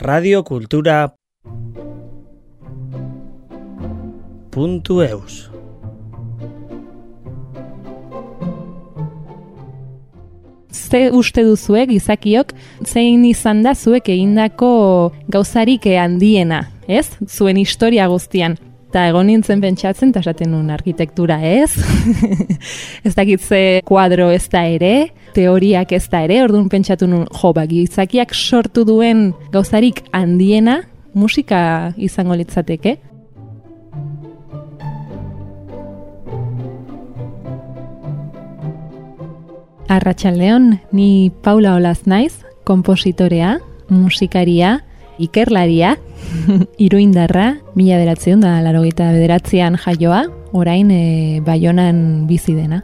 radiokultura.eus. Ze uste duzue gizakiok, zein izan da zuek egindako gauzarik handiena, ez? Zuen historia guztian. Eta egon nintzen pentsatzen, eta esaten nun arkitektura ez, ez dakitze kuadro ez da ere, teoriak ez da ere, orduan pentsatu nun, gizakiak sortu duen gauzarik handiena musika izango litzateke. Arratsaldeon, ni Paula Olaznaiz, kompositorea, musikaria, ikerlaria, iruindarra, 1989 jaioa, orain Baionan bizi dena.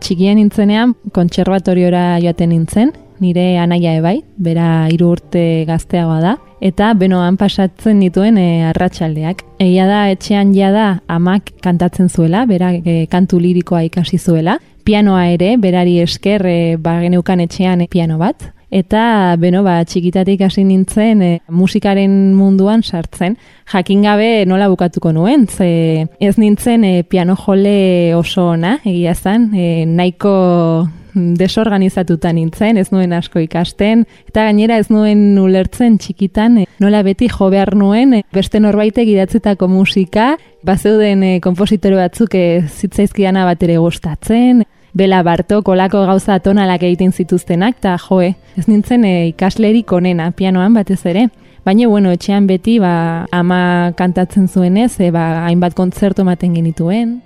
Txikian nintzenean, kontserbatoriora joaten nintzen, nire anaia ebai, bera 3 urte gazteagoa da, eta benoan pasatzen dituen arratsaldeak. Egia da etxean jada amak kantatzen zuela, bera kantu lirikoa ikasi zuela, pianoa ere, berari esker bageneukan etxean piano bat, eta txikitatik hasi nintzen musikaren munduan sartzen. Jakin gabe nola bukatuko nuen, ze ez nintzen piano jole oso ona, egia zan, nahiko desorganizatuta nintzen, ez nuen asko ikasten, eta gainera ez nuen ulertzen txikitan, nola beti jo behar nuen, beste norbaitek idatzetako musika, bazeuden kompositore batzuk zitzaizkidana bat ere gustatzen, Bela Bartó kolako gauza tonalak egiten zituztenak, eta joe, ez nintzen ikaslerik onena pianoan batez ere. Baina, etxean beti, ama kantatzen zuenez, hainbat kontzertu ematen genituen.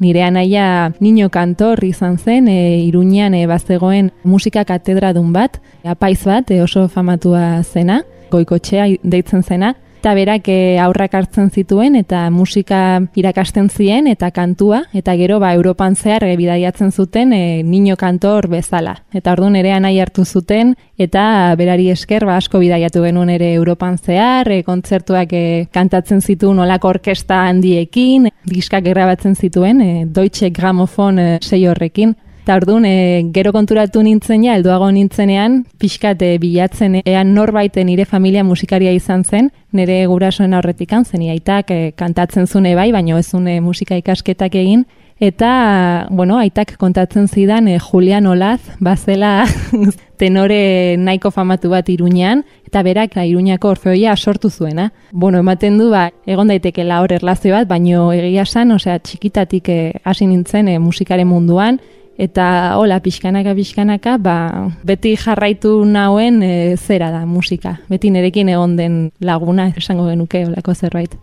Nire anaia Niño Cantor izan zen, Iruñean bazegoen musika katedradun bat, apaiz bat oso famatua zena, Goikotxea deitzen zena, eta berak aurrak hartzen zituen eta musika irakasten zien eta kantua, eta gero Europan zehar bidaiatzen zuten Niño Cantor bezala. Eta orduan ere anaia hartu zuten eta berari esker asko bidaiatu genuen ere Europan zehar, kontzertuak kantatzen zituen olako orkesta handiekin, diskak grabatzen zituen deutsche gramofon sei horrekin. Eta orduan, gero konturatu nintzen ja, helduago nintzenean, pixkat bilatzen, ean norbaiten nire familia musikaria izan zen, nire gurasoen aurretik zen, aitak kantatzen zune bai, baina ez zune musika ikasketak egin. Eta, aitak kontatzen zidan Julian Olaz, bazela tenore nahiko famatu bat Iruñean, eta berak Iruneako orfeoia sortu zuena. Ematen du, egon daiteke hor erlazio bat, baina egia san, txikitatik hasi nintzen musikaren munduan, eta hola, pixkanaka, beti jarraitu nauen zera da musika. Beti nerekin egon den laguna, esango genuke olako zerbait.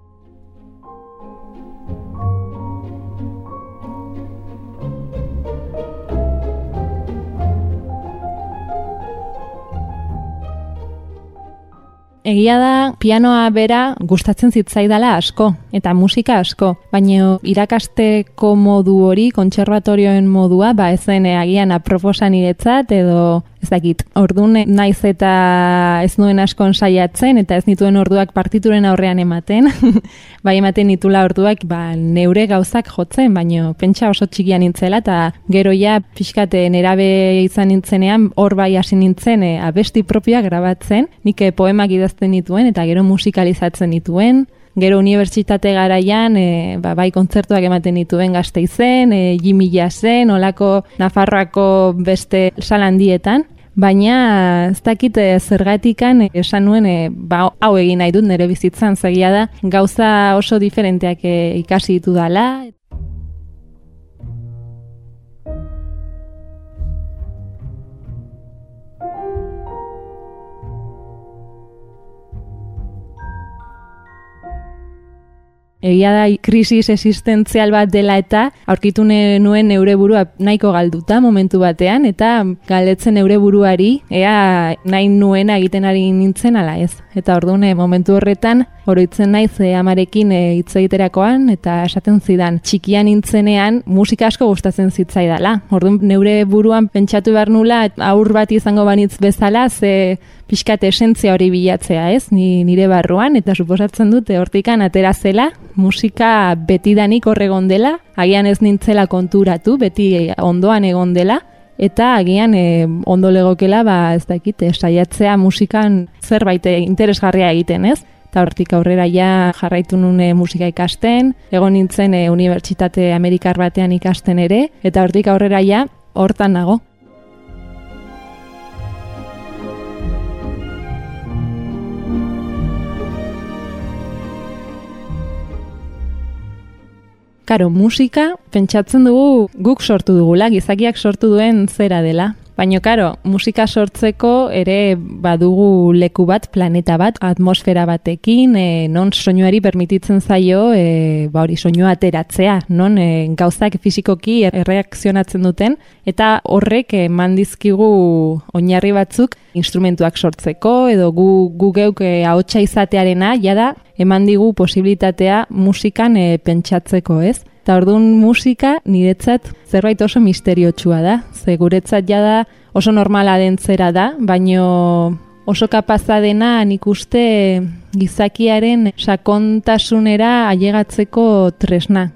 Egia da, pianoa bera gustatzen zitzaidala asko, eta musika asko, baina irakasteko modu hori, kontserbatorioen modua, ezen agian aproposa niretzat, edo ez dakit. Orduan naiz eta ez nuen asko ensaiatzen, eta ez nituen orduak partituren aurrean ematen, ematen nitula orduak, neure gauzak jotzen, baina pentsa oso txikian nintzela, eta gero ja pixkate nerabe izan nintzenean, hasi nintzen abesti propioa grabatzen, nik poemak idazten nituen, eta gero musikalizatzen nituen, gero unibertsitate garaian bai kontzertuak ematen nituen Gasteizen, Jimmy Lasen, olako Nafarroako beste salandietan, baina ez dakit zergatikan esan nuen hau egin nahi dut nire bizitzan, zegia da gauza oso diferenteak ikasi ditudala. Egia da, krisis existentzial bat dela eta aurkitu nuen neure burua nahiko galduta momentu batean, eta galdetzen neure buruari, ea nahi nuena egiten ari nintzen ala ez. Eta orduan momentu horretan, oroitzen naiz amarekin hitz egiterakoan, eta esaten zidan, txikian nintzenean musika asko gustatzen zitzaidala. Orduan neure buruan pentsatu behar nula, aur bat izango banitz bezala, ze pixkat esentzia hori bilatzea, ez? Nire barruan, eta suposatzen dute hortikan atera zela, musika betidanik hor egon dela, agian ez nintzela konturatu, beti ondoan egon dela, eta agian ondo legokela, ez dakite, saiatzea musikan zerbait interesgarria egiten, ez? Eta hortik aurrera ja jarraitu nune musika ikasten, egon nintzen unibertsitate amerikar batean ikasten ere, eta hortik aurrera ja hortan nago. Karo, musika, pentsatzen dugu guk sortu dugula, gizakiak sortu duen zera dela. Baina, karo, musika sortzeko ere badugu leku bat, planeta bat, atmosfera batekin, non soinuari permititzen zaio, hori soinua ateratzea, non gauzak fisikoki erreakzionatzen duten, eta horrek mandizkigu oinarri batzuk instrumentuak sortzeko, edo gu geuk ahotsa izatearena, jada, eman digu posibilitatea musikan pentsatzeko, ez? Eta orduan musika niretzat zerbait oso misteriotsua da. Ze guretzat jada oso normala den zera da, baino oso kapaza dena nik uste gizakiaren sakontasunera ailegatzeko tresna.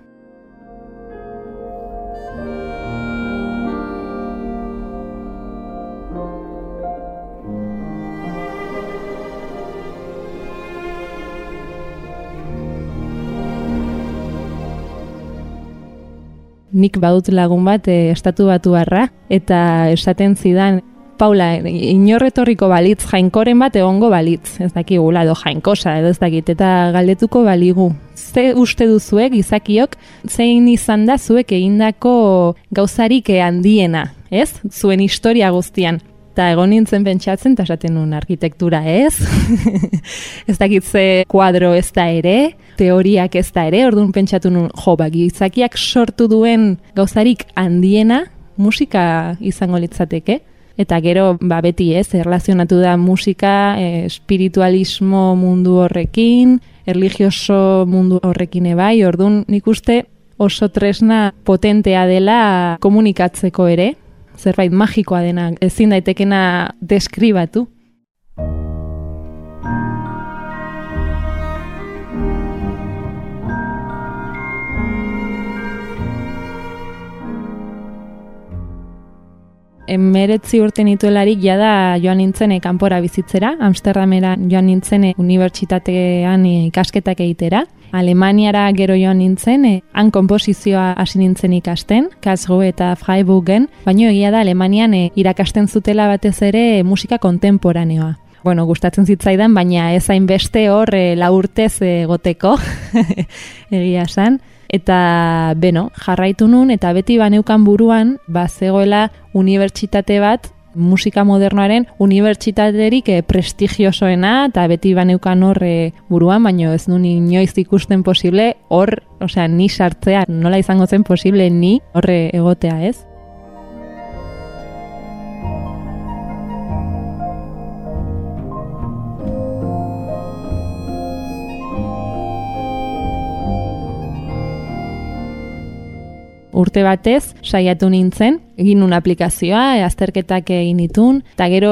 Nik badut lagun bat Estatu Batuarra, eta esaten zidan, Paula, inorretorriko balitz, jainkoren bat egongo balitz, ez dakigula, edo jainkosa, edo ez dakit, eta galdetuko baligu. Ze uste duzuek, gizakiok, zein izan da zuek egindako gauzarik handiena, ez? Zuen historia guztian. Eta egon nintzen pentsatzen, eta esaten nun arkitektura ez, ez dakit ze kuadro ez da ere, teoriak ez da ere, orduan pentsatu nun, gizakiak sortu duen gauzarik handiena musika izango litzateke. Eta gero, beti ez, erlazionatu da musika, espiritualismo mundu horrekin, erlijioso mundu horrekin ebai, orduan nik uste oso tresna potentea dela komunikatzeko ere, zerbait magikoa dena, ezin daitekena deskribatu. Emeretzi urte nituelarik jada joan nintzene kanpora bizitzera, Amsterdamera joan nintzene unibertsitatean ikasketak egitera. Alemaniara gero joan nintzen, han konposizioa hasi nintzen ikasten, Kasgo eta Freiburgen, baina egia da Alemanian irakasten zutela batez ere musika kontemporaneoa. Bueno, gustatzen zitzaidan, baina ez hainbeste hor laurtez goteko, egia esan. Eta, jarraitu nun, eta beti baneukan buruan, bazegoela unibertsitate bat, musika modernoaren unibertsitaterik prestigiosoena, eta beti baneukan hor buruan, baino ez nun inoiz ikusten posible, hor, ni sartzea, nola izango zen posible ni horre egotea, ez? Urte batez, saiatu nintzen, egin nun aplikazioa, azterketak egin ditun, eta gero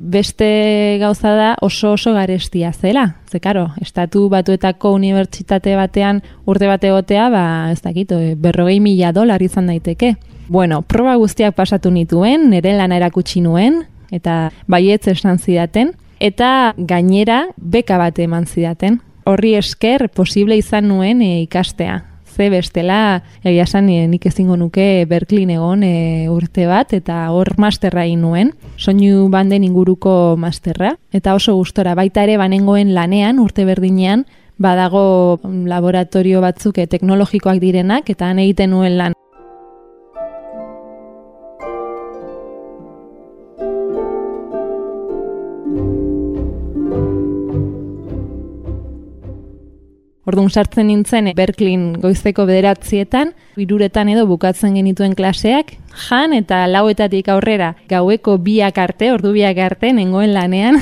beste gauza da oso garestia zela. Ze karo, Estatu Batuetako unibertsitate batean urte bat egotea, ez dakit, $40,000 izan daiteke. Bueno, proba guztiak pasatu nituen, nire lana erakutsi nuen, eta baietz esan zidaten, eta gainera beka bat eman zidaten. Horri esker posible izan nuen ikastea. Ze bestela, egia esan nik ezingo nuke Berklin egon urte bat, eta hor masterra egin nuen, soinu banden inguruko masterra, eta oso gustora, baita ere banengoen lanean, urte berdinean, badago laboratorio batzuk teknologikoak direnak, eta han egiten nuen lan. Orduan sartzen nintzen Berklin goizeko 9:00, 3:00 edo bukatzen genituen klaseak, jan eta 4:00 aurrera gaueko 2:00 arte, ordu 2:00 arte nengoen lanean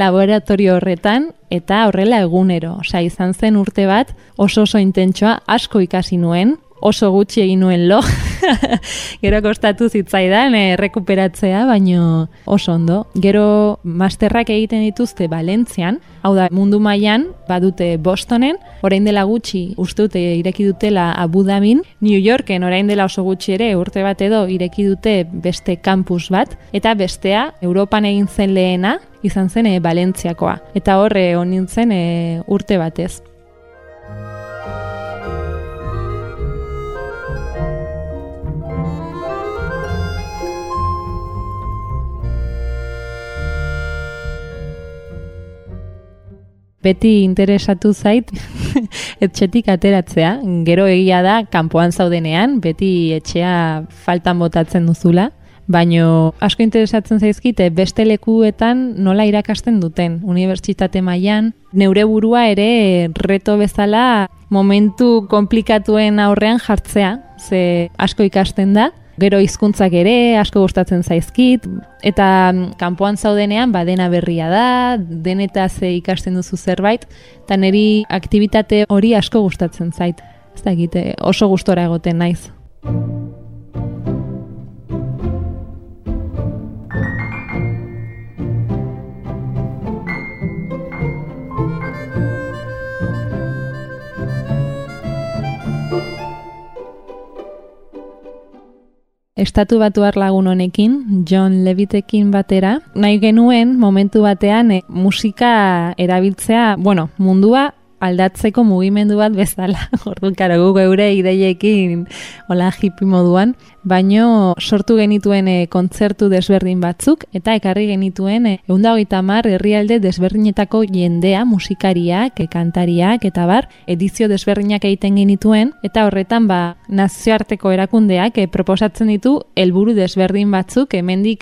laboratorio horretan, eta horrela egunero. Izan zen urte bat oso intentsoa, asko ikasi nuen, oso gutxi egin nuen lo Gero kostatu zitzaidan errekuperatzea, baino oso ondo. Gero masterrak egiten dituzte Valentzian, hau da mundu mailan badute Bostonen, orain dela gutxi uste dute ireki dutela Abu Damin, New Yorken orain dela oso gutxi ere urte bat edo ireki dute beste kampus bat, eta bestea Europan egin zen lehena izan zen Valentziakoa. Eta horre onintzen urte batez. Beti interesatu zait etxetik ateratzea, gero egia da kanpoan zaudenean, beti etxea faltan botatzen duzula, baino asko interesatzen zaizkite beste lekuetan nola irakasten duten, unibertsitate mailan, neure burua ere reto bezala momentu konplikatuen aurrean jartzea, ze asko ikasten da. Gero hizkuntzak ere asko gustatzen zaizkit, eta kanpoan zaudenean badena berria da, denetaz ikasten duzu zerbait, eta niri aktibitate hori asko gustatzen zait. Ez dakit, oso gustora egoten naiz. Estatu batuar lagun honekin, John Levitekin batera, nahi genuen momentu batean musika erabiltzea, bueno, mundua aldatzeko mugimendu bat bezala. Orduan, karo, gu geure ideiekin hola hippie moduan, baino sortu genituen kontzertu desberdin batzuk, eta ekarri genituen 130 herrialde desberdinetako jendea, musikariak, kantariak, eta bar, edizio desberdinak egiten genituen, eta horretan nazioarteko erakundeak proposatzen ditu helburu desberdin batzuk hemendik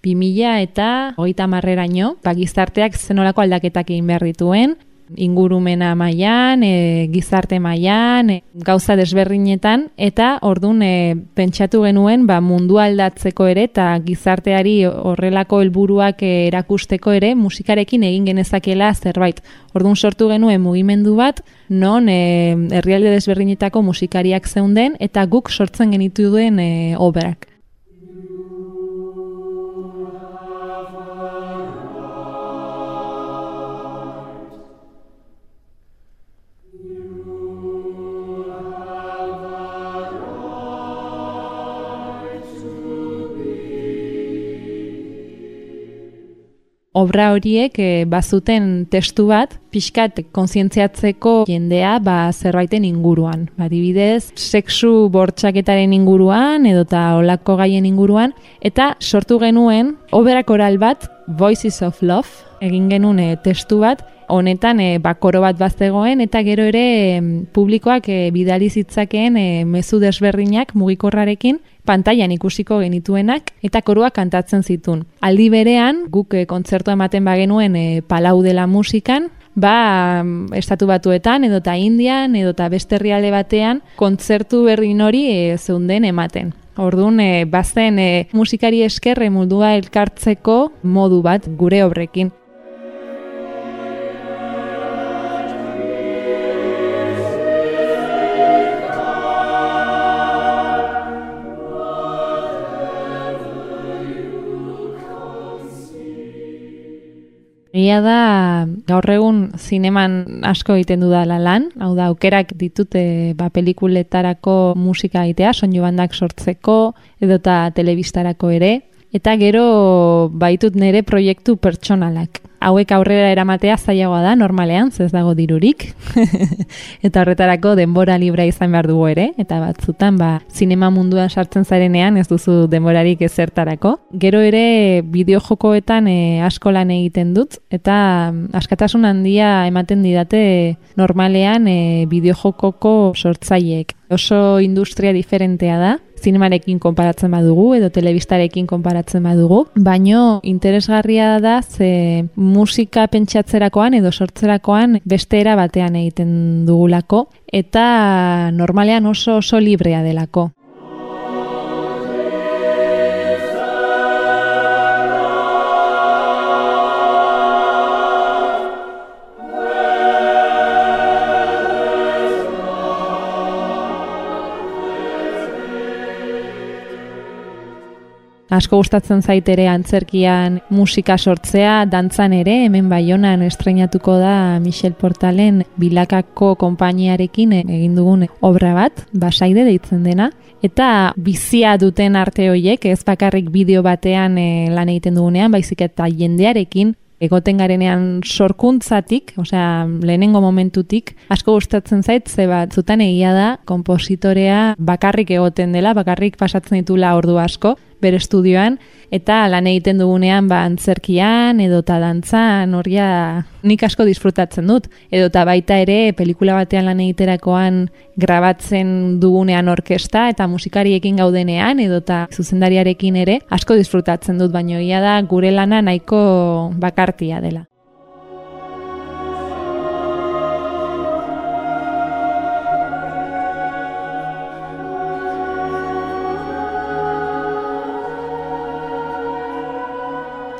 2030eraino, gizarteak zenolako aldaketak egin behar dituen, ingurumena mailan, gizarte mailan, gauza desberdinetan, eta ordun pentsatu genuen mundua aldatzeko ere eta gizarteari horrelako helburuak erakusteko ere musikarekin egin genezakela zerbait. Ordun sortu genuen mugimendu bat, non herrialde desberdinetako musikariak zeunden eta guk sortzen genituen operak. Obra horiek bazuten testu bat, pixkat kontzientziatzeko jendea zerbaiten inguruan. Adibidez, sexu bortxaketaren inguruan edota holako gaien inguruan, eta sortu genuen operak oral bat, Voices of Love, egin genuen testu bat, honetan bakoro bat bazegoen, eta gero ere publikoak bidali zitzakeen mezu desberdinak mugikorrarekin, pantailan ikusiko genituenak, eta korua kantatzen zitun. Aldi berean, guk kontzertu ematen bagenuen Palau de la musikan, Estatu Batuetan, edota Indian, edota beste herrialde batean, kontzertu berdin hori zeunden ematen. Orduan, bazen musikari eskerre mundua elkartzeko modu bat gure obrekin. Egia da, gaur egun zineman asko egiten dudala lan, hau da, aukerak ditute pelikuletarako musika egitea, soinu bandak sortzeko, edota telebistarako ere, eta gero baitut nere proiektu pertsonalak. Hauek aurrera eramatea zailagoa da, normalean, ez dago dirurik, eta horretarako denbora libra izan behar dugu ere, eta batzutan, zinema munduan sartzen zarenean ez duzu denborarik ezertarako. Gero ere, bideojokoetan asko lan egiten dut, eta askatasun handia ematen didate normalean bideojokoko sortzaileek. Oso industria diferentea da, zinemarekin konparatzen badugu edo telebistarekin konparatzen badugu, baino interesgarria da ze musika pentsatzerakoan edo sortzerakoan beste era batean egiten dugulako eta normalean oso librea delako. Asko gustatzen zait ere antzerkian musika sortzea, dantzan ere, hemen Baionan estreinatuko da Michel Portalen Bilakako konpainiarekin egin dugun obra bat, Basaide deitzen dena, eta bizia duten arte horiek, ez bakarrik bideo batean lan egiten dugunean, baizik eta jendearekin egoten garenean sorkuntzatik, osea, lehenengo momentutik, asko gustatzen zait, ze batzutan egia da, kompositorea bakarrik egoten dela, bakarrik pasatzen ditula ordu asko, bere estudioan, eta lan egiten dugunean, antzerkian, edota dantzan, horria nik asko disfrutatzen dut. Edota baita ere, pelikula batean lan egiterakoan grabatzen dugunean orkesta, eta musikariekin gaudenean, edota zuzendariarekin ere, asko disfrutatzen dut, baina ia da gure lana nahiko bakartia dela.